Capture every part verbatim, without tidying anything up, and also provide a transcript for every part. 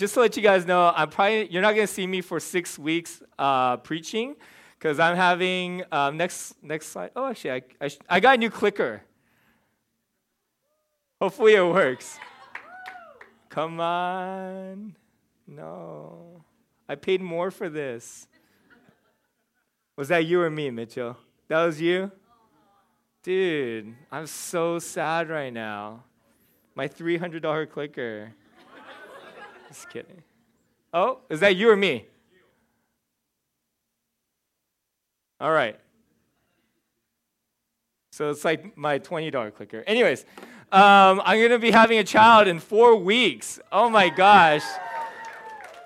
just to let you guys know, I'm probably you're not going to see me for six weeks uh, preaching, because I'm having um, next next slide. Oh, actually, I I, sh- I got a new clicker. Hopefully, it works. Come on, no, I paid more for this. Was that you or me, Mitchell? That was you, dude. I'm so sad right now. My three hundred dollars clicker. Just kidding. Oh, is that you or me? All right. So it's like my twenty dollars clicker. Anyways, um, I'm going to be having a child in four weeks. Oh, my gosh.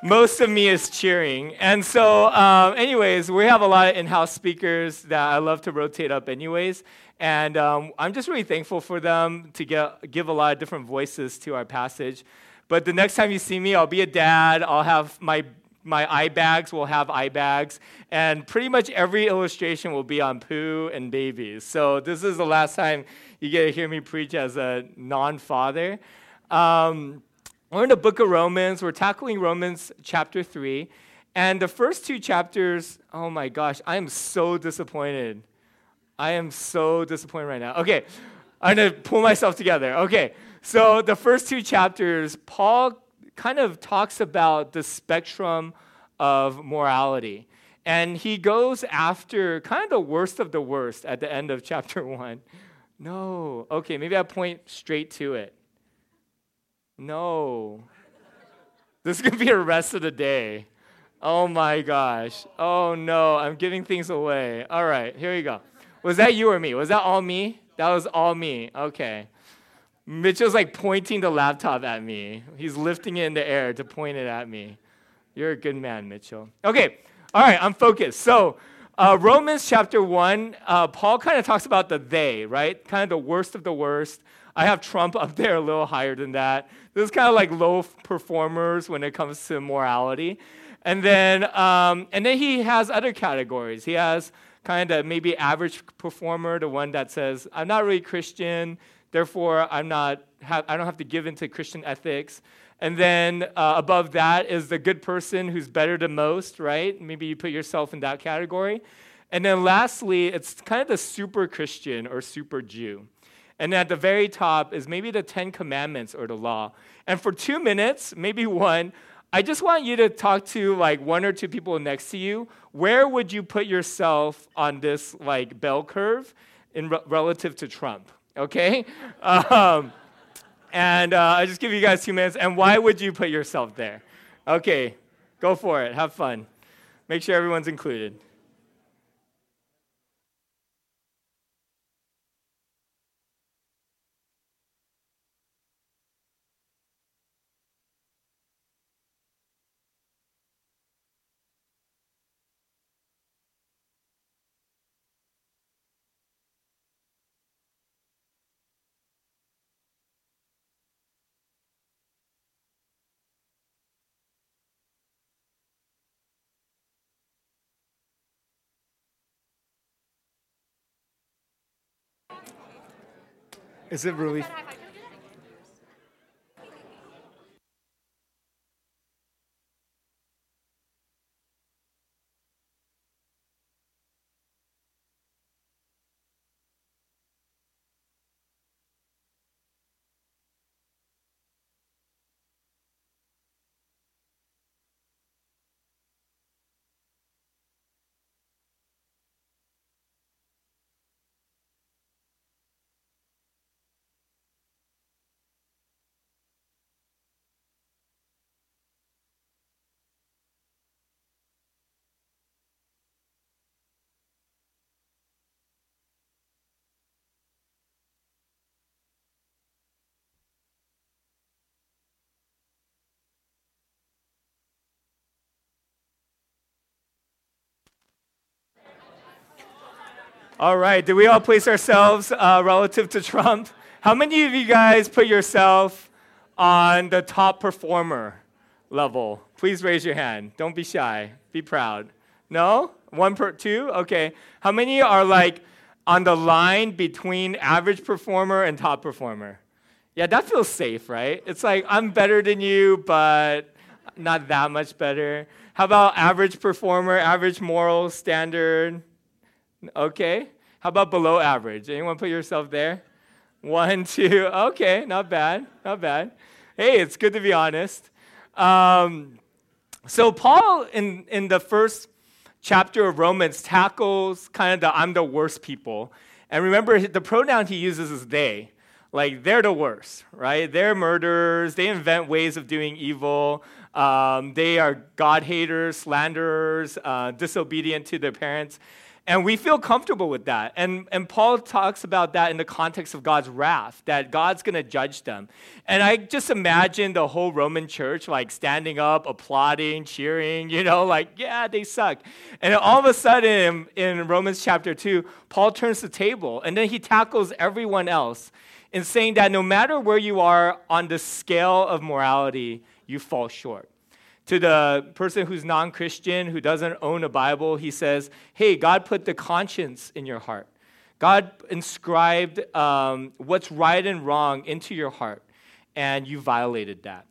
Most of me is cheering. And so um, anyways, we have a lot of in-house speakers that I love to rotate up anyways. And um, I'm just really thankful for them to get, give a lot of different voices to our passage. But the next time you see me, I'll be a dad. I'll have my... My eye bags will have eye bags, and pretty much every illustration will be on poo and babies. So this is the last time you get to hear me preach as a non-father. Um, we're in the book of Romans. We're tackling Romans chapter three. And the first two chapters, oh my gosh, I am so disappointed. I am so disappointed right now. Okay, I'm going to pull myself together. Okay, so the first two chapters, Paul kind of talks about the spectrum of morality. And he goes after kind of the worst of the worst at the end of chapter one. No. Okay, maybe I point straight to it. No. This is going to be a rest of the day. Oh, my gosh. Oh, no. I'm giving things away. All right, here we go. Was that you or me? Was that all me? That was all me. Okay. Mitchell's like pointing the laptop at me. He's lifting it in the air to point it at me. You're a good man, Mitchell. Okay, all right, I'm focused. So uh, Romans chapter one, uh, Paul kind of talks about the they, right? Kind of the worst of the worst. I have Trump up there a little higher than that. This is kind of like low performers when it comes to morality. And then, um, and then he has other categories. He has kind of maybe average performer, the one that says, I'm not really Christian, therefore, I'm not. Ha- I don't have to give in to Christian ethics. And then uh, above that is the good person who's better than most, right? Maybe you put yourself in that category. And then lastly, it's kind of the super Christian or super Jew. And at the very top is maybe the Ten Commandments or the law. And for two minutes, maybe one, I just want you to talk to like one or two people next to you. Where would you put yourself on this like bell curve in re- relative to Trump? Okay? Um, and uh, I'll just give you guys two minutes. And why would you put yourself there? Okay, go for it. Have fun. Make sure everyone's included. Is it really? All right, did we all place ourselves uh, relative to Trump? How many of you guys put yourself on the top performer level? Please raise your hand. Don't be shy. Be proud. No? One per two? Okay. How many are like on the line between average performer and top performer? Yeah, that feels safe, right? It's like, I'm better than you, but Not that much better. How about average performer, average moral standard? Okay. How about below average? Anyone put yourself there? One, two. Okay, not bad, not bad. Hey, it's good to be honest. Um, so Paul, in, in the first chapter of Romans, tackles kind of the I'm the worst people. And remember, the pronoun he uses is they. Like, they're the worst, right? They're murderers. They invent ways of doing evil. Um, they are God-haters, slanderers, uh, disobedient to their parents. And we feel comfortable with that. And, and Paul talks about that in the context of God's wrath, that God's going to judge them. And I just imagine the whole Roman church, like, standing up, applauding, cheering, you know, like, yeah, they suck. And all of a sudden, in Romans chapter two, Paul turns the table, and then he tackles everyone else, and saying that no matter where you are on the scale of morality, you fall short. To the person who's non-Christian, who doesn't own a Bible, he says, hey, God put the conscience in your heart. God inscribed um, what's right and wrong into your heart, and you violated that.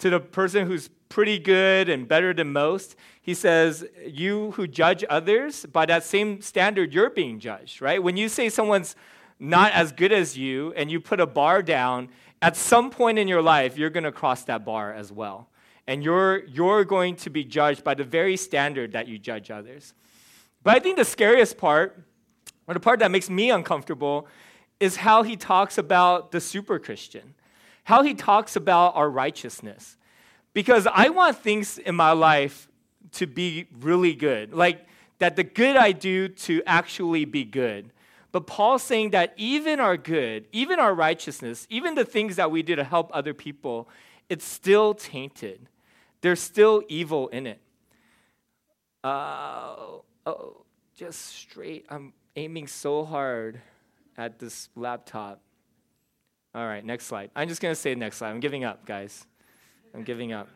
To the person who's pretty good and better than most, he says, you who judge others, by that same standard, you're being judged, right? When you say someone's not as good as you, and you put a bar down, at some point in your life, you're going to cross that bar as well. And you're you're going to be judged by the very standard that you judge others. But I think the scariest part, or the part that makes me uncomfortable, is how he talks about the super Christian, how he talks about our righteousness. Because I want things in my life to be really good, like that the good I do to actually be good. But Paul's saying that even our good, even our righteousness, even the things that we do to help other people, it's still tainted. There's still evil in it. Uh, oh, just straight. I'm aiming so hard at this laptop. All right, next slide. I'm just going to say next slide. I'm giving up, guys. I'm giving up.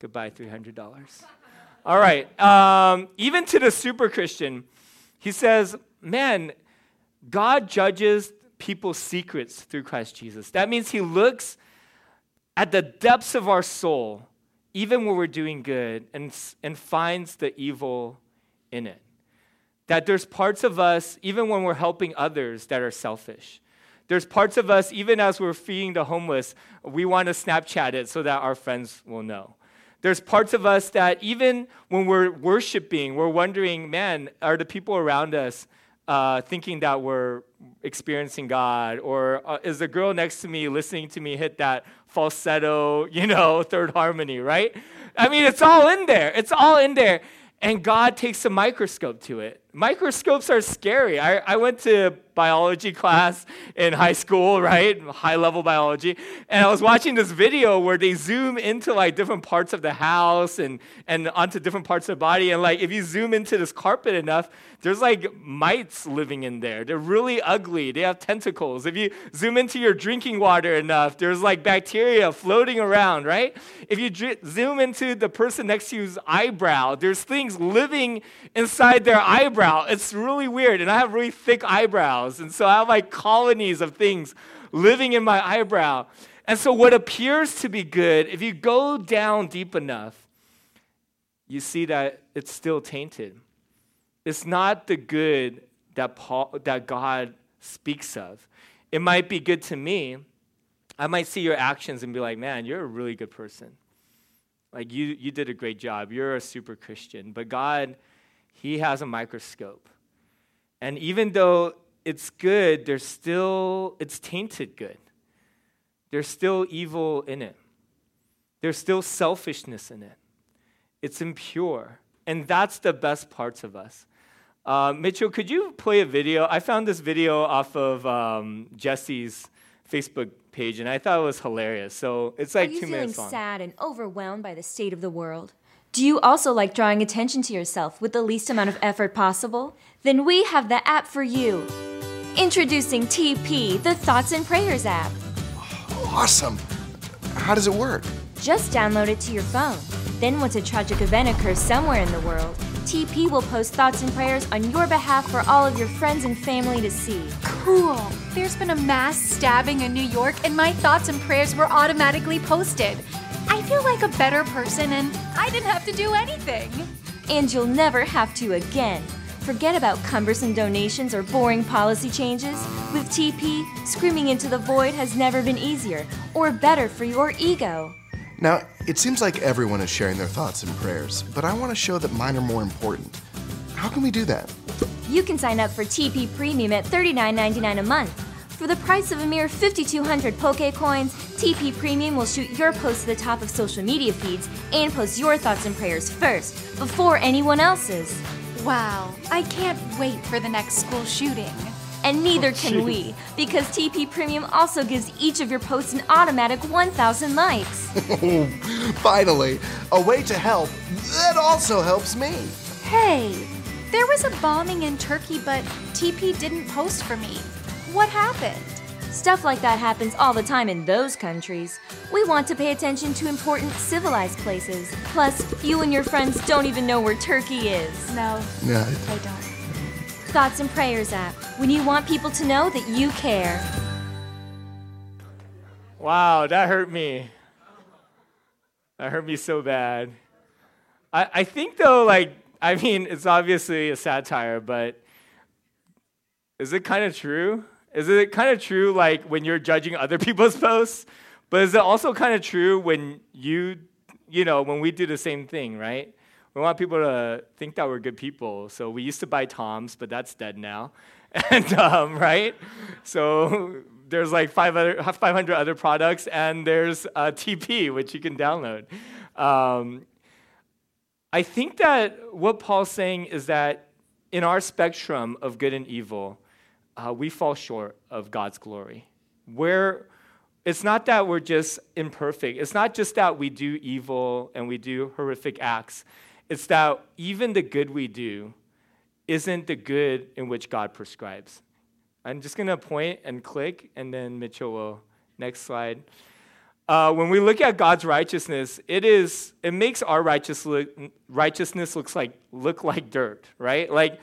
Goodbye, three hundred dollars. All right. Um, even to the super Christian, he says, man, God judges people's secrets through Christ Jesus. That means he looks at the depths of our soul, even when we're doing good, and, and finds the evil in it. That there's parts of us, even when we're helping others, that are selfish. There's parts of us, even as we're feeding the homeless, we want to Snapchat it so that our friends will know. There's parts of us that even when we're worshiping, we're wondering, man, are the people around us uh, thinking that we're experiencing God? Or uh, is the girl next to me listening to me hit that falsetto, you know, third harmony, right? I mean, it's all in there. It's all in there. And God takes a microscope to it. Microscopes are scary. I, I went to biology class in high school, right? High-level biology. And I was watching this video where they zoom into, like, different parts of the house and, and onto different parts of the body. And, like, if you zoom into this carpet enough, there's, like, mites living in there. They're really ugly. They have tentacles. If you zoom into your drinking water enough, there's, like, bacteria floating around, right? If you dr- zoom into the person next to you's eyebrow, there's things living inside their eyebrow. It's really weird. And I have really thick eyebrows. And so I have, like, colonies of things living in my eyebrow. And so what appears to be good, if you go down deep enough, you see that it's still tainted. It's not the good that Paul, that God speaks of. It might be good to me. I might see your actions and be like, man, you're a really good person. Like, you, you did a great job. You're a super Christian. But God, he has a microscope. And even though it's good, there's still, it's tainted good. There's still evil in it. There's still selfishness in it. It's impure. And that's the best parts of us. Uh, Mitchell, could you play a video? I found this video off of um, Jesse's Facebook page, and I thought it was hilarious. So it's like two minutes long. Are you feeling sad and overwhelmed by the state of the world? Do you also like drawing attention to yourself with the least amount of effort possible? Then we have the app for you. Introducing T P, the Thoughts and Prayers app. Awesome. How does it work? Just download it to your phone. Then once a tragic event occurs somewhere in the world, T P will post thoughts and prayers on your behalf for all of your friends and family to see. cool. There's been a mass stabbing in New York, and my thoughts and prayers were automatically posted. I feel like a better person, and I didn't have to do anything. And you'll never have to again. Forget about cumbersome donations or boring policy changes. With T P, screaming into the void has never been easier or better for your ego. Now, it seems like everyone is sharing their thoughts and prayers, but I want to show that mine are more important. How can we do that? You can sign up for T P Premium at thirty-nine ninety-nine a month. For the price of a mere fifty-two hundred Poké Coins, T P Premium will shoot your post to the top of social media feeds and post your thoughts and prayers first, before anyone else's. Wow, I can't wait for the next school shooting. And neither can we, because T P Premium also gives each of your posts an automatic one thousand likes. Finally, a way to help that also helps me. Hey, there was a bombing in Turkey, but T P didn't post for me. What happened? Stuff like that happens all the time in those countries. We want to pay attention to important, civilized places. Plus, you and your friends don't even know where Turkey is. No, no. I don't. Thoughts and Prayers app, when you want people to know that you care. Wow, that hurt me. That hurt me so bad. I, I think, though, like, I mean, it's obviously a satire, but is it kind of true? Is it kind of true, like, when you're judging other people's posts? But is it also kind of true when you, you know, when we do the same thing, right? We want people to think that we're good people. So we used to buy Toms, but that's dead now. And, um, right? So there's, like, five other, five hundred other products, and there's uh, T P, which you can download. Um, I think that what Paul's saying is that in our spectrum of good and evil, Uh, we fall short of God's glory. We're, it's not that we're just imperfect. It's not just that we do evil and we do horrific acts. It's that even the good we do isn't the good in which God prescribes. I'm just going to point and click, and then Mitchell will. Next slide. Uh, when we look at God's righteousness, it is it makes our righteous look, righteousness looks like look like dirt, right? Like,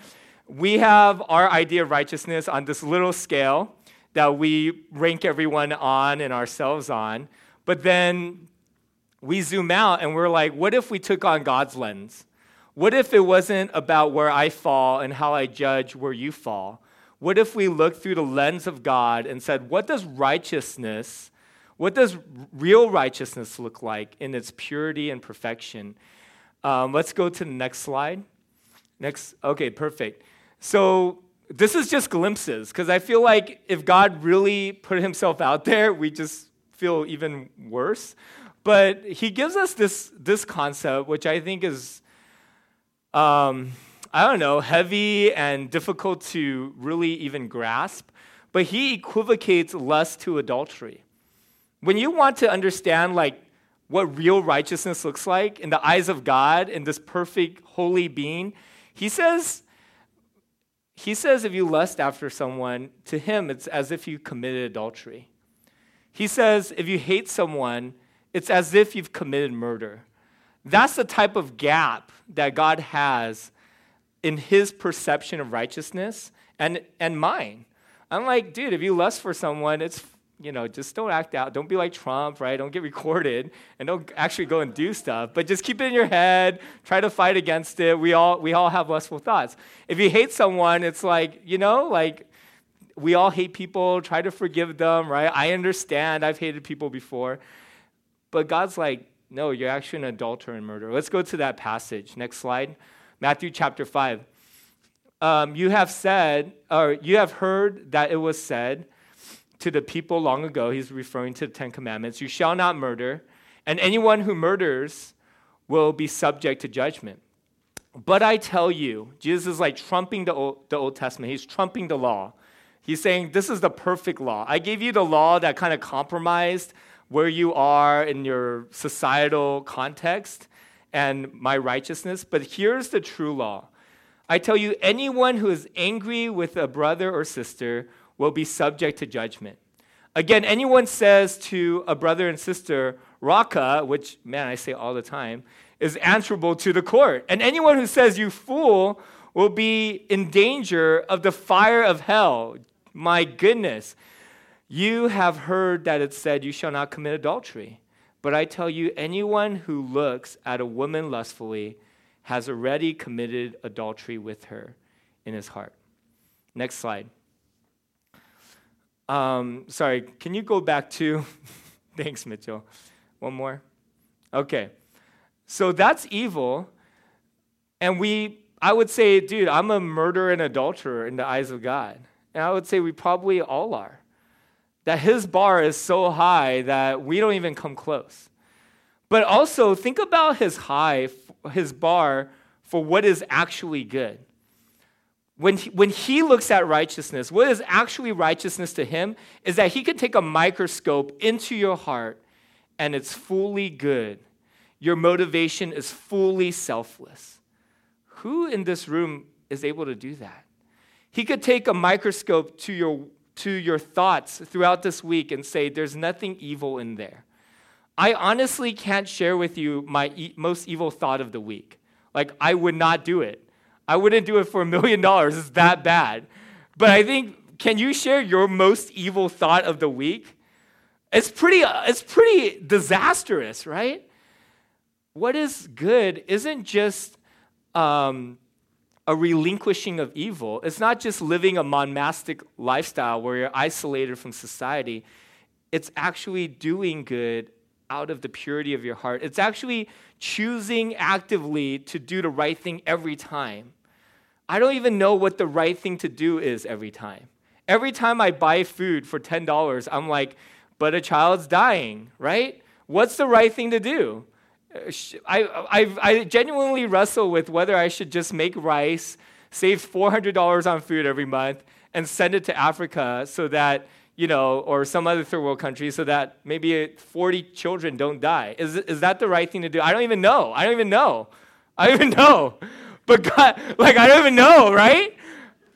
we have our idea of righteousness on this little scale that we rank everyone on and ourselves on. But then we zoom out and we're like, what if we took on God's lens? What if it wasn't about where I fall and how I judge where you fall? What if we looked through the lens of God and said, what does righteousness, what does real righteousness look like in its purity and perfection? Um, let's go to the next slide. Next, okay, perfect. So this is just glimpses, because I feel like if God really put himself out there, we just feel even worse. But he gives us this this concept, which I think is, um, I don't know, heavy and difficult to really even grasp. But he equivocates lust to adultery. When you want to understand, like, what real righteousness looks like in the eyes of God, in this perfect, holy being, he says... He says if you lust after someone, to him, it's as if you committed adultery. He says if you hate someone, it's as if you've committed murder. That's the type of gap that God has in his perception of righteousness and, and mine. I'm like, dude, if you lust for someone, it's, you know, just don't act out. Don't be like Trump, right? Don't get recorded and don't actually go and do stuff. But just keep it in your head. Try to fight against it. We all we all have lustful thoughts. If you hate someone, it's like, you know, like we all hate people. Try to forgive them, right? I understand. I've hated people before. But God's like, no, you're actually an adulterer and murderer. Let's go to that passage. Next slide. Matthew chapter five. Um, you have said, or you have heard that it was said, to the people long ago, he's referring to the Ten Commandments, you shall not murder, and anyone who murders will be subject to judgment. But I tell you, Jesus is like trumping the Old, the Old Testament. He's trumping the law. He's saying, this is the perfect law. I gave you the law that kind of compromised where you are in your societal context and my righteousness, but here's the true law. I tell you, anyone who is angry with a brother or sister will be subject to judgment. Again, anyone says to a brother and sister, Raka, which, man, I say all the time, is answerable to the court. And anyone who says, you fool, will be in danger of the fire of hell. My goodness. You have heard that it said, you shall not commit adultery. But I tell you, anyone who looks at a woman lustfully has already committed adultery with her in his heart. Next slide. Um, sorry, can you go back to... Thanks, Mitchell. One more. Okay. So that's evil. And we, I would say, dude, I'm a murderer and adulterer in the eyes of God. And I would say we probably all are. That his bar is so high that we don't even come close. But also think about his high, his bar for what is actually good. When he, when he looks at righteousness, what is actually righteousness to him is that he can take a microscope into your heart and it's fully good. Your motivation is fully selfless. Who in this room is able to do that? He could take a microscope to your to your thoughts throughout this week and say, there's nothing evil in there. I honestly can't share with you my e- most evil thought of the week. Like, I would not do it. I wouldn't do it for a million dollars. It's that bad. But I think, can you share your most evil thought of the week? It's pretty, it's pretty disastrous, right? What is good isn't just um, a relinquishing of evil. It's not just living a monastic lifestyle where you're isolated from society. It's actually doing good out of the purity of your heart. It's actually choosing actively to do the right thing every time. I don't even know what the right thing to do is every time. Every time I buy food for ten dollars, I'm like, but a child's dying, right? What's the right thing to do? I, I, I genuinely wrestle with whether I should just make rice, save four hundred dollars on food every month, and send it to Africa so that, you know, or some other third world country so that maybe forty children don't die. Is, is that the right thing to do? I don't even know. I don't even know. I don't even know. But God, like, I don't even know, right?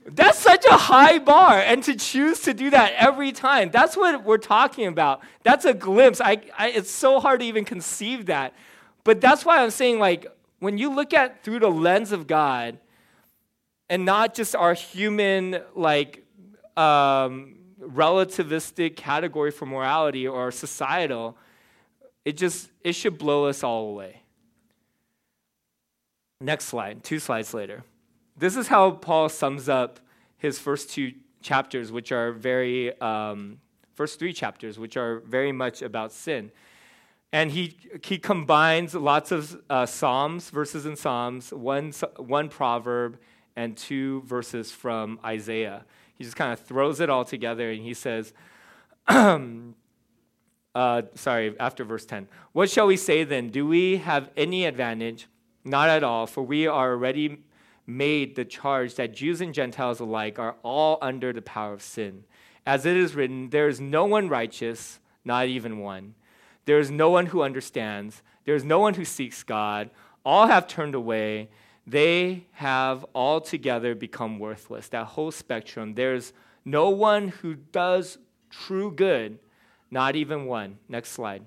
That's such a high bar, and to choose to do that every time, that's what we're talking about. That's a glimpse. I, I it's so hard to even conceive that. But that's why I'm saying, like, when you look at through the lens of God and not just our human, like, um, relativistic category for morality or societal, it just, it should blow us all away. Next slide, two slides later. This is how Paul sums up his first two chapters, which are very, um, first three chapters, which are very much about sin. And he he combines lots of uh, Psalms, verses in Psalms, one one proverb, and two verses from Isaiah. He just kind of throws it all together, and he says, uh, sorry, after verse ten, what shall we say then? Do we have any advantage? Not at all, for we are already made the charge that Jews and Gentiles alike are all under the power of sin. As it is written, there is no one righteous, not even one. There is no one who understands. There is no one who seeks God. All have turned away. They have altogether become worthless. That whole spectrum. There is no one who does true good, not even one. Next slide.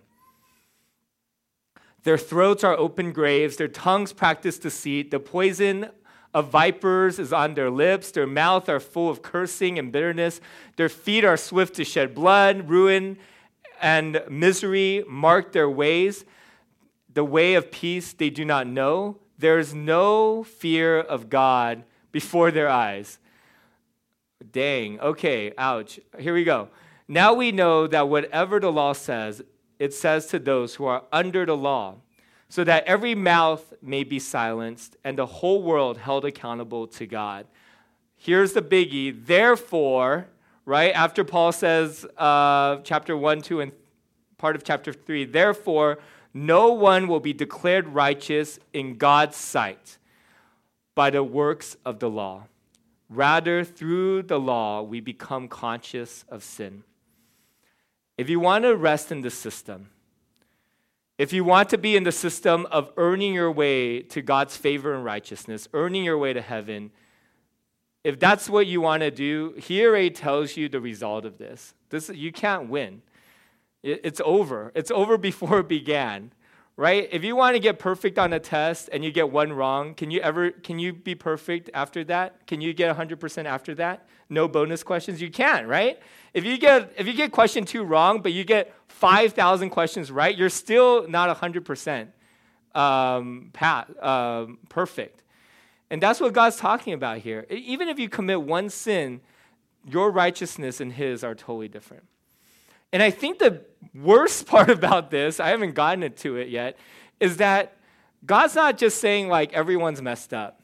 Their throats are open graves. Their tongues practice deceit. The poison of vipers is on their lips. Their mouths are full of cursing and bitterness. Their feet are swift to shed blood. Ruin and misery mark their ways. The way of peace they do not know. There is no fear of God before their eyes. Dang, okay, ouch. Here we go. Now we know that whatever the law says, it says to those who are under the law, so that every mouth may be silenced and the whole world held accountable to God. Here's the biggie. Therefore... Right after Paul says, uh, chapter one, two, and part of chapter three, therefore, no one will be declared righteous in God's sight by the works of the law. Rather, through the law, we become conscious of sin. If you want to rest in the system, if you want to be in the system of earning your way to God's favor and righteousness, earning your way to heaven, if that's what you want to do, he already tells you the result of this. This you can't win. It, it's over. It's over before it began, right? If you want to get perfect on a test and you get one wrong, can you ever, can you be perfect after that? Can you get one hundred percent after that? No bonus questions? You can't, right? If you get if you get question two wrong, but you get five thousand questions right, you're still not one hundred percent um, path, um, perfect. And that's what God's talking about here. Even if you commit one sin, your righteousness and his are totally different. And I think the worst part about this, I haven't gotten to it yet, is that God's not just saying, like, everyone's messed up.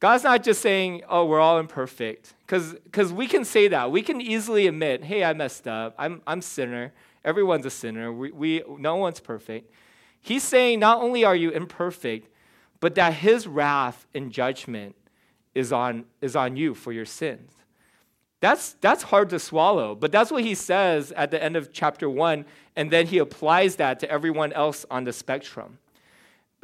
God's not just saying, oh, we're all imperfect. Because we can say that. We can easily admit, hey, I messed up. I'm I'm sinner. Everyone's a sinner. We, we No one's perfect. He's saying not only are you imperfect, but that his wrath and judgment is on is on you for your sins. That's that's hard to swallow, but that's what he says at the end of chapter one, and then he applies that to everyone else on the spectrum.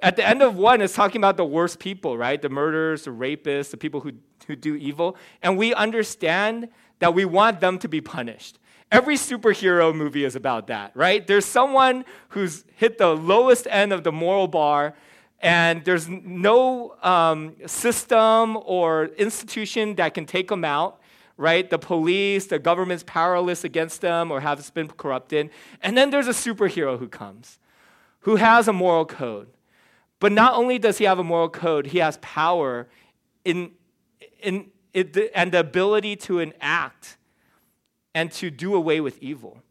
At the end of one, it's talking about the worst people, right? The murderers, the rapists, the people who, who do evil, and we understand that we want them to be punished. Every superhero movie is about that, right? There's someone who's hit the lowest end of the moral bar, and there's no um, system or institution that can take them out. Right? The police, the government's powerless against them or has been corrupted. And then there's a superhero who comes, who has a moral code. But not only does he have a moral code, he has power in, in, in the, and the ability to enact and to do away with evil.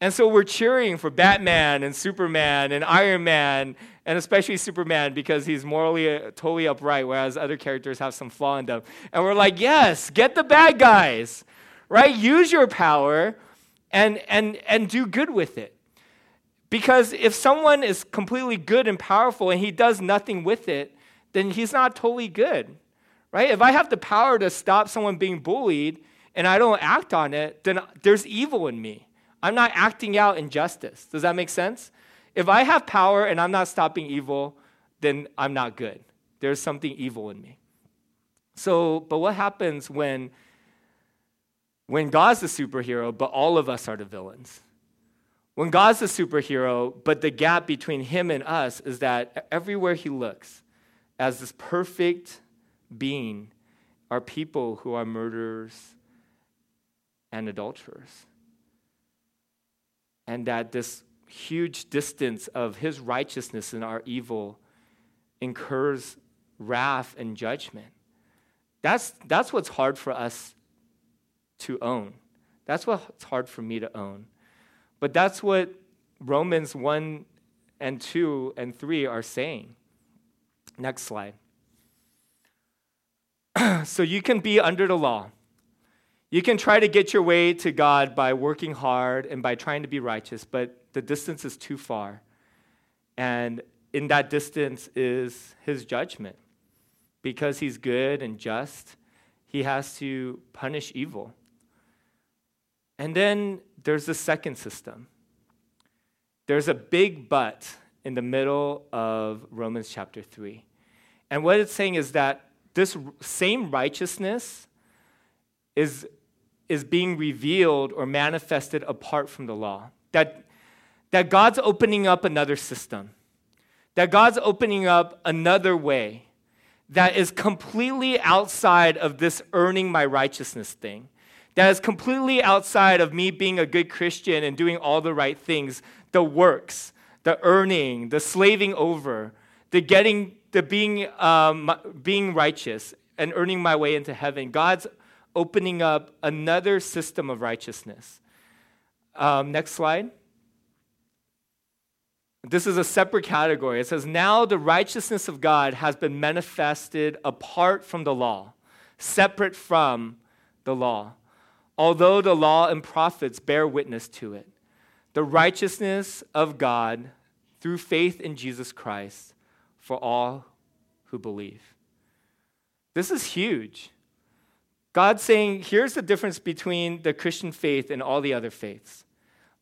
And so we're cheering for Batman and Superman and Iron Man, and especially Superman, because he's morally uh, totally upright, whereas other characters have some flaw in them. And we're like, yes, get the bad guys, right? Use your power and and and do good with it. Because if someone is completely good and powerful and he does nothing with it, then he's not totally good, right? If I have the power to stop someone being bullied and I don't act on it, then there's evil in me. I'm not acting out injustice. Does that make sense? If I have power and I'm not stopping evil, then I'm not good. There's something evil in me. So, but what happens when, when God's the superhero, but all of us are the villains? When God's the superhero, but the gap between him and us is that everywhere he looks, as this perfect being, are people who are murderers and adulterers. And that this huge distance of his righteousness and our evil incurs wrath and judgment. That's that's what's hard for us to own. That's what's hard for me to own. But that's what Romans one and two and three are saying. Next slide. So you can be under the law. You can try to get your way to God by working hard and by trying to be righteous, but the distance is too far. And in that distance is his judgment. Because he's good and just, he has to punish evil. And then there's the second system. There's a big but in the middle of Romans chapter three. And what it's saying is that this same righteousness is... is being revealed or manifested apart from the law. That, that God's opening up another system. That God's opening up another way that is completely outside of this earning my righteousness thing. That is completely outside of me being a good Christian and doing all the right things, the works, the earning, the slaving over, the getting, the being, um, being righteous and earning my way into heaven. God's opening up another system of righteousness. Um, next slide. This is a separate category. It says, now the righteousness of God has been manifested apart from the law, separate from the law, although the law and prophets bear witness to it. The righteousness of God through faith in Jesus Christ for all who believe. This is huge. God's saying, here's the difference between the Christian faith and all the other faiths.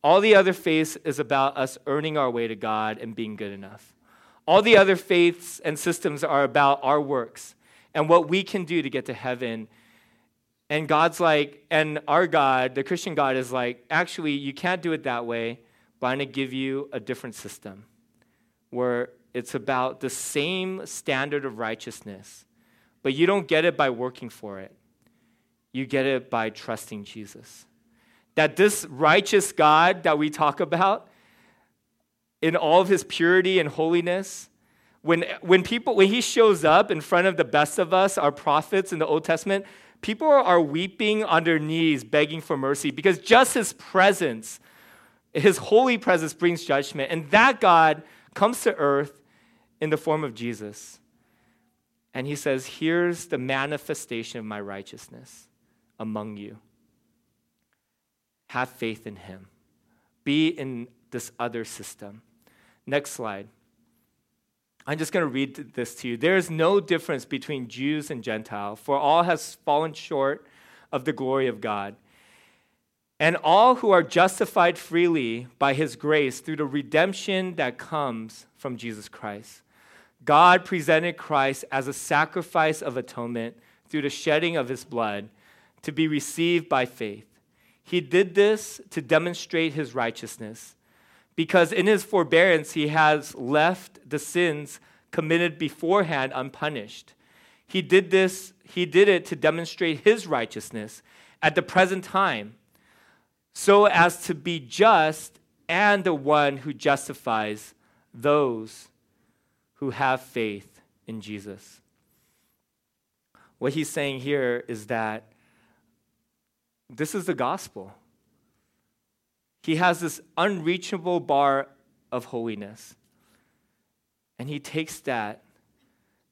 All the other faiths is about us earning our way to God and being good enough. All the other faiths and systems are about our works and what we can do to get to heaven. And God's like, and our God, the Christian God, is like, actually, you can't do it that way, but I'm going to give you a different system, where it's about the same standard of righteousness, but you don't get it by working for it. You get it by trusting Jesus. That this righteous God that we talk about, in all of his purity and holiness, when when people when he shows up in front of the best of us, our prophets in the Old Testament, people are weeping on their knees, begging for mercy, because just his presence, his holy presence, brings judgment. And that God comes to earth in the form of Jesus. And he says, here's the manifestation of my righteousness among you. Have faith in him. Be in this other system. Next slide. I'm just going to read this to you. There is no difference between Jews and Gentiles, for all has fallen short of the glory of God. And all who are justified freely by his grace through the redemption that comes from Jesus Christ. God presented Christ as a sacrifice of atonement through the shedding of his blood to be received by faith. He did this to demonstrate his righteousness, because in his forbearance he has left the sins committed beforehand unpunished. He did this, he did it to demonstrate his righteousness at the present time, so as to be just and the one who justifies those who have faith in Jesus. What he's saying here is that this is the gospel. He has this unreachable bar of holiness. And he takes that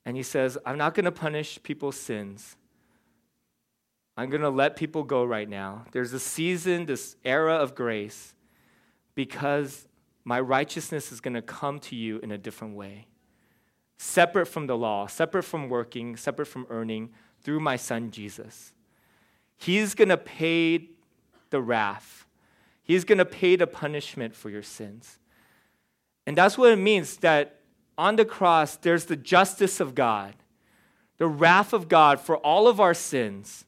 and he says, I'm not going to punish people's sins. I'm going to let people go right now. There's a season, this era of grace, because my righteousness is going to come to you in a different way. Separate from the law, separate from working, separate from earning, through my son Jesus. He's going to pay the wrath. He's going to pay the punishment for your sins. And that's what it means that on the cross, there's the justice of God, the wrath of God for all of our sins,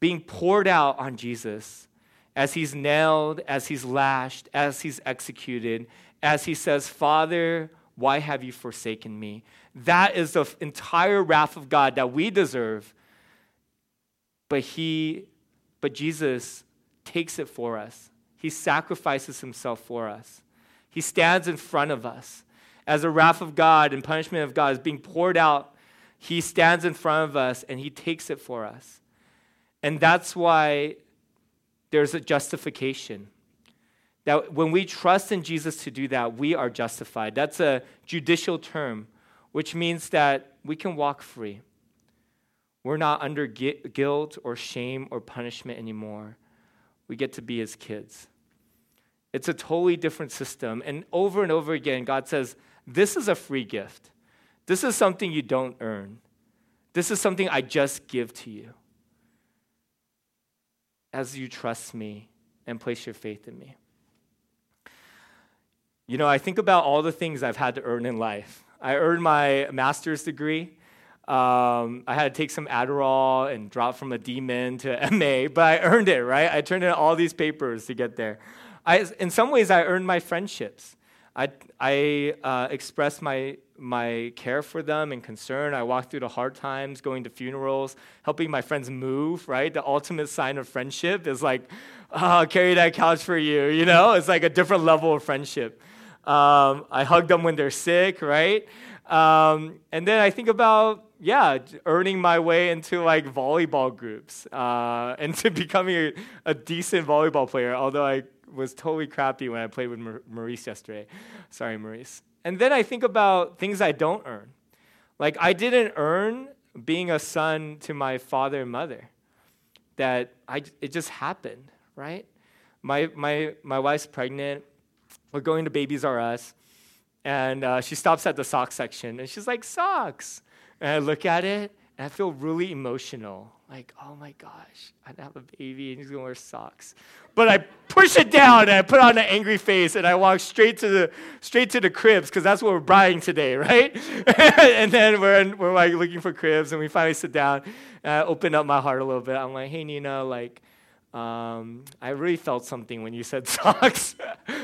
being poured out on Jesus as he's nailed, as he's lashed, as he's executed, as he says, Father, why have you forsaken me? That is the entire wrath of God that we deserve. But he, but Jesus takes it for us. He sacrifices himself for us. He stands in front of us. As the wrath of God and punishment of God is being poured out, he stands in front of us and he takes it for us. And that's why there's a justification. That when we trust in Jesus to do that, we are justified. That's a judicial term, which means that we can walk free. We're not under guilt or shame or punishment anymore. We get to be his kids. It's a totally different system. And over and over again, God says, this is a free gift. This is something you don't earn. This is something I just give to you, as you trust me and place your faith in me. You know, I think about all the things I've had to earn in life. I earned my master's degree. Um, I had to take some Adderall and drop from a D min to M A, but I earned it, right? I turned in all these papers to get there. I, in some ways, I earned my friendships. I, I uh, expressed my my care for them and concern. I walked through the hard times, going to funerals, helping my friends move, right? The ultimate sign of friendship is like, oh, I'll carry that couch for you, you know? It's like a different level of friendship. Um, I hug them when they're sick, right? Um, and then I think about, yeah, earning my way into like volleyball groups uh, and to becoming a, a decent volleyball player, although I was totally crappy when I played with Maurice yesterday. Sorry, Maurice. And then I think about things I don't earn. Like, I didn't earn being a son to my father and mother. That I it just happened, right? My my my wife's pregnant. We're going to Babies R Us, and uh, she stops at the sock section, and she's like, socks. And I look at it, and I feel really emotional. Like, oh my gosh, I have a baby and he's gonna wear socks. But I push it down and I put on an angry face and I walk straight to the straight to the cribs, because that's what we're buying today, right? And then we're in, we're like looking for cribs, and we finally sit down. And I open up my heart a little bit. I'm like, hey Nina, like, um, I really felt something when you said socks.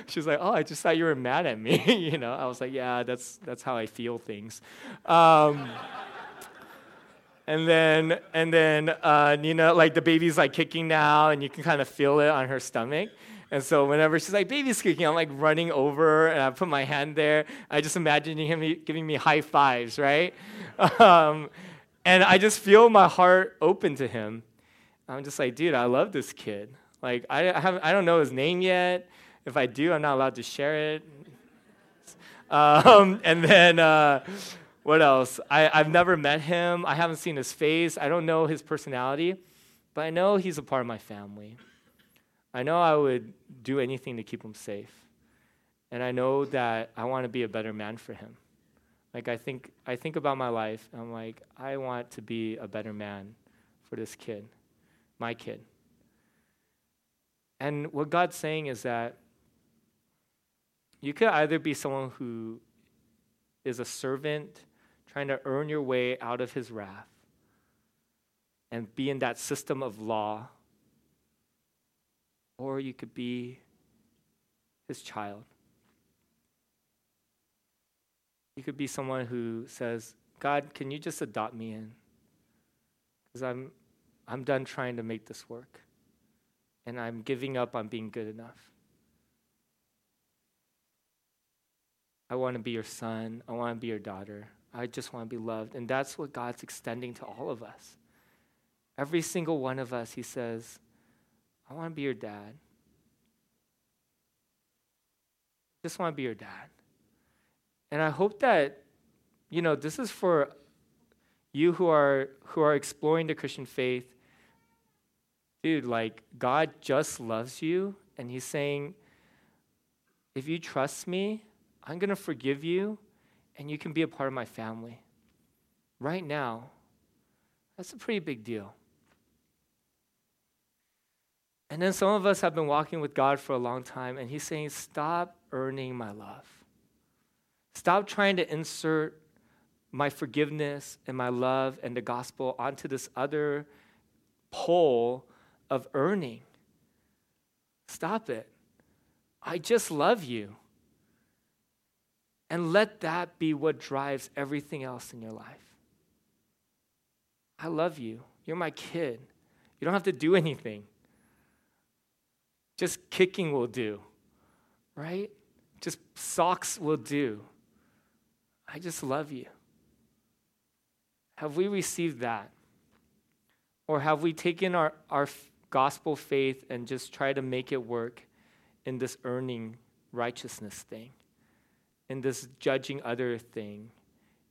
She was like, oh, I just thought you were mad at me. You know, I was like, yeah, that's that's how I feel things. Um, and then and then uh, Nina, like the baby's like kicking now, and you can kind of feel it on her stomach. And so whenever she's like, baby's kicking, I'm like running over, and I put my hand there. I just imagine him giving me high fives, right? Um, and I just feel my heart open to him. I'm just like, dude, I love this kid. Like, I have, I don't know his name yet. If I do, I'm not allowed to share it. Um, and then uh, what else? I, I've never met him. I haven't seen his face. I don't know his personality, but I know he's a part of my family. I know I would do anything to keep him safe. And I know that I want to be a better man for him. Like, I think I think about my life, and I'm like, I want to be a better man for this kid, my kid. And what God's saying is that you could either be someone who is a servant trying to earn your way out of his wrath and be in that system of law, or you could be his child. You could be someone who says, God, can you just adopt me in? Because I'm I'm done trying to make this work. And I'm giving up on being good enough. I want to be your son. I want to be your daughter. I just want to be loved. And that's what God's extending to all of us. Every single one of us, he says, I want to be your dad. Just want to be your dad. And I hope that, you know, this is for you who are who are exploring the Christian faith. Dude, like, God just loves you, and he's saying, if you trust me, I'm going to forgive you, and you can be a part of my family. Right now, that's a pretty big deal. And then some of us have been walking with God for a long time, and he's saying, stop earning my love. Stop trying to insert my forgiveness and my love and the gospel onto this other pole of earning. Stop it. I just love you. And let that be what drives everything else in your life. I love you. You're my kid. You don't have to do anything. Just kicking will do, right? Just socks will do. I just love you. Have we received that? Or have we taken our, our gospel faith and just try to make it work in this earning righteousness thing, in this judging other thing,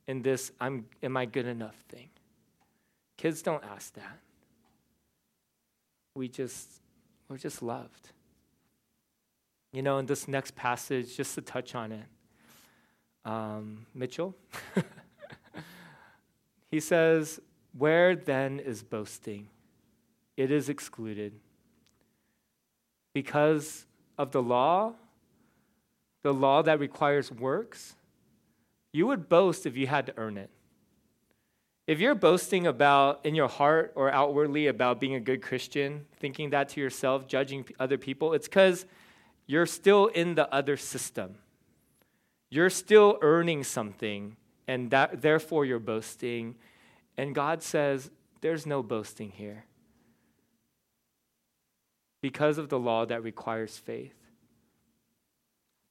in this I'm am I good enough thing? Kids don't ask that. We just... We're just loved. You know, in this next passage, just to touch on it, um, Mitchell, he says, where then is boasting? It is excluded. Because of the law, the law that requires works, you would boast if you had to earn it. If you're boasting about, in your heart or outwardly, about being a good Christian, thinking that to yourself, judging other people, it's because you're still in the other system. You're still earning something, and that, therefore you're boasting. And God says, there's no boasting here. Because of the law that requires faith.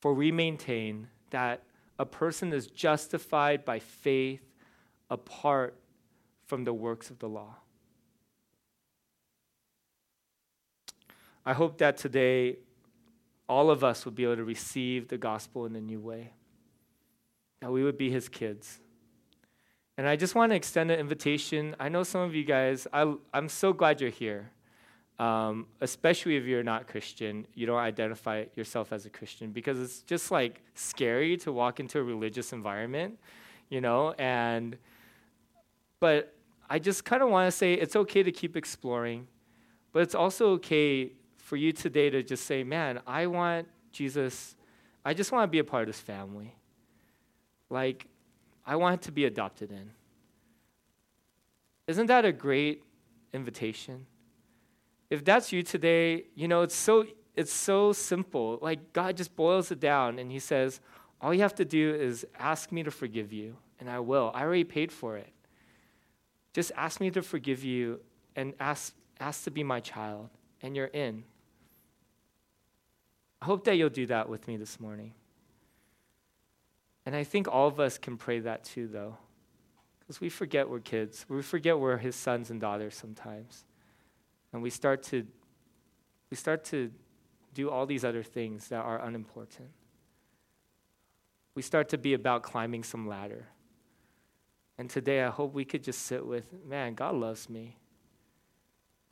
For we maintain that a person is justified by faith apart from the works of the law. I hope that today all of us would be able to receive the gospel in a new way, that we would be his kids. And I just want to extend an invitation. I know some of you guys, I, I'm so glad you're here, um, especially if you're not Christian, you don't identify yourself as a Christian, because it's just like scary to walk into a religious environment, you know, and But I just kind of want to say it's okay to keep exploring, but it's also okay for you today to just say, man, I want Jesus, I just want to be a part of this family. Like, I want to be adopted in. Isn't that a great invitation? If that's you today, you know, it's so it's so simple. Like, God just boils it down, and he says, all you have to do is ask me to forgive you, and I will. I already paid for it. Just ask me to forgive you, and ask ask to be my child, and you're in. I hope that you'll do that with me this morning. And I think all of us can pray that too, though, because we forget we're kids. We forget we're his sons and daughters sometimes. And we start to we start to do all these other things that are unimportant. We start to be about climbing some ladder. And today I hope we could just sit with, man, God loves me.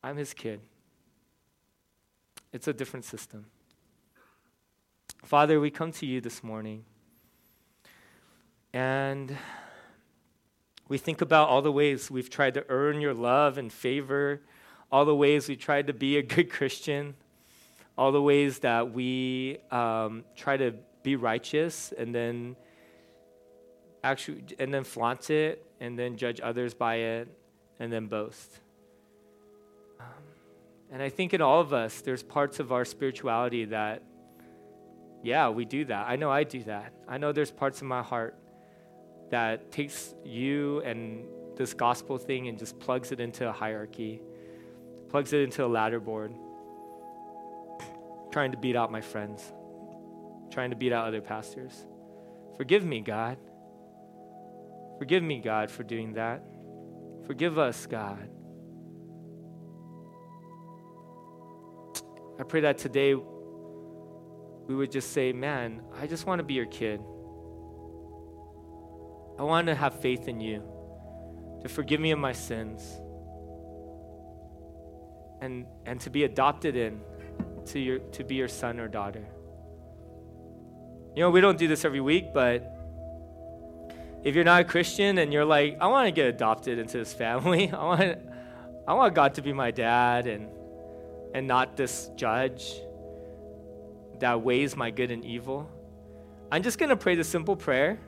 I'm his kid. It's a different system. Father, we come to you this morning, and we think about all the ways we've tried to earn your love and favor, all the ways we tried to be a good Christian, all the ways that we um, try to be righteous and then actually and then flaunt it and then judge others by it and then boast. Um, and I think in all of us, there's parts of our spirituality that, yeah, we do that. I know I do that. I know there's parts of my heart that takes you and this gospel thing and just plugs it into a hierarchy, plugs it into a ladder board, trying to beat out my friends, trying to beat out other pastors. Forgive me, God. Forgive me, God, for doing that. Forgive us, God. I pray that today we would just say, man, I just want to be your kid. I want to have faith in you to forgive me of my sins and and to be adopted in to your to be your son or daughter. You know, we don't do this every week, but if you're not a Christian and you're like, I want to get adopted into this family, I want I want God to be my dad and and not this judge that weighs my good and evil, I'm just going to pray this simple prayer.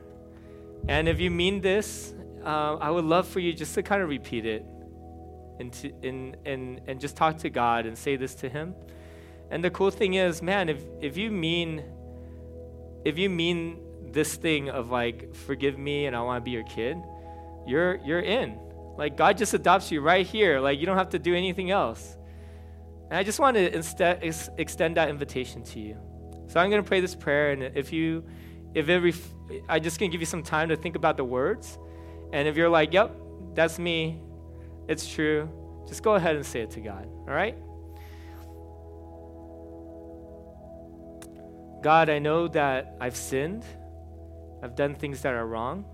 And if you mean this, uh, I would love for you just to kind of repeat it and, to, and, and, and just talk to God and say this to him. And the cool thing is, man, if, if you mean if you mean this thing of like, forgive me and I want to be your kid, you're you're in. Like, God just adopts you right here. Like, you don't have to do anything else. And I just want to instead extend that invitation to you. So I'm going to pray this prayer, and if you, if every, I'm just going to give you some time to think about the words, and if you're like, yep, that's me, it's true, just go ahead and say it to God, all right? God, I know that I've sinned. I've done things that are wrong.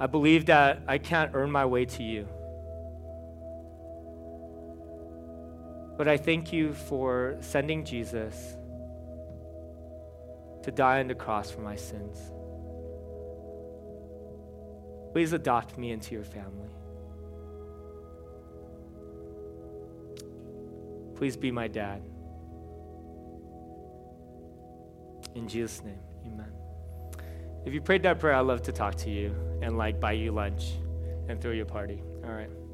I believe that I can't earn my way to you. But I thank you for sending Jesus to die on the cross for my sins. Please adopt me into your family. Please be my dad. In Jesus' name, amen. If you prayed that prayer, I'd love to talk to you and like buy you lunch and throw you a party. All right.